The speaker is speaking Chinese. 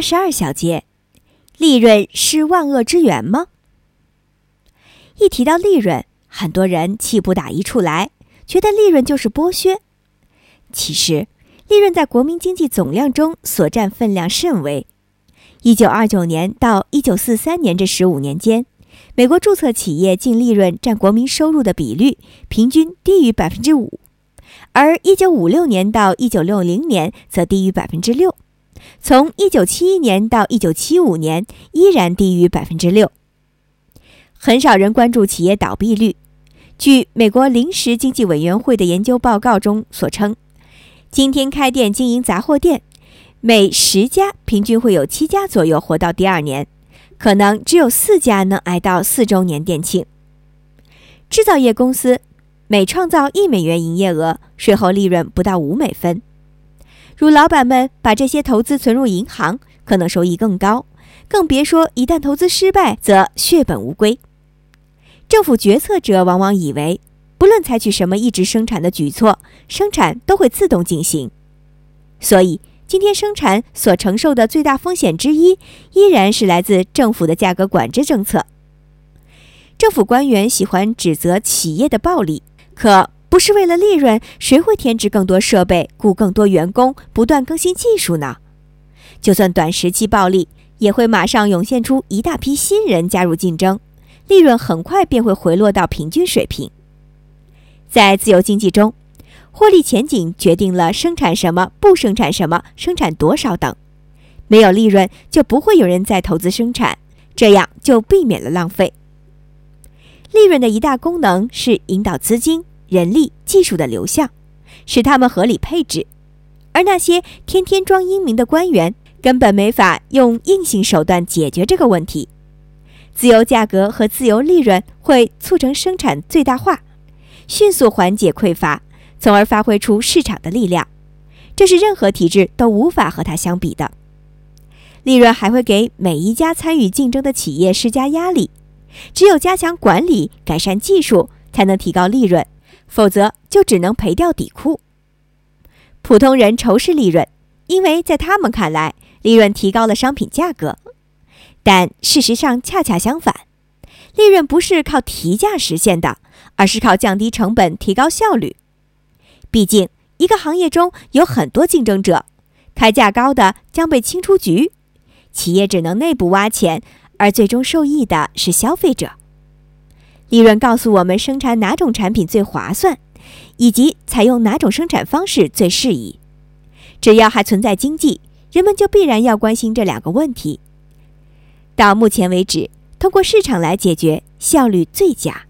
22小节，利润是万恶之源吗？一提到利润，很多人气不打一处来，觉得利润就是剥削。其实，利润在国民经济总量中所占分量甚微。1929年到1943年这15年间，美国注册企业净利润占国民收入的比率平均低于 5%， 而1956年到1960年则低于 6%， 从1971年到1975年依然低于 6%。很少人关注企业倒闭率。据美国临时经济委员会的研究报告中所称，今天开店经营杂货店，每10家平均会有7家左右活到第二年，可能只有4家能挨到4周年店庆。制造业公司每创造$1营业额，税后利润不到$5。如老板们把这些投资存入银行，可能收益更高，更别说一旦投资失败则血本无归。政府决策者往往以为，不论采取什么抑制生产的举措，生产都会自动进行。所以今天生产所承受的最大风险之一，依然是来自政府的价格管制政策。政府官员喜欢指责企业的暴利，可不是为了利润，谁会添置更多设备，雇更多员工，不断更新技术呢？就算短时期暴利，也会马上涌现出一大批新人加入竞争，利润很快便会回落到平均水平。在自由经济中，获利前景决定了生产什么，不生产什么，生产多少等。没有利润，就不会有人再投资生产，这样就避免了浪费。利润的一大功能是引导资金、人力、技术的流向，使他们合理配置。而那些天天装英明的官员，根本没法用硬性手段解决这个问题。自由价格和自由利润会促成生产最大化，迅速缓解匮乏，从而发挥出市场的力量，这是任何体制都无法和它相比的。利润还会给每一家参与竞争的企业施加压力，只有加强管理、改善技术，才能提高利润，否则就只能赔掉底裤。普通人仇视利润，因为在他们看来，利润提高了商品价格。但事实上恰恰相反，利润不是靠提价实现的，而是靠降低成本、提高效率。毕竟一个行业中有很多竞争者，开价高的将被清出局，企业只能内部挖钱，而最终受益的是消费者。利润告诉我们生产哪种产品最划算，以及采用哪种生产方式最适宜。只要还存在经济，人们就必然要关心这两个问题。到目前为止，通过市场来解决，效率最佳。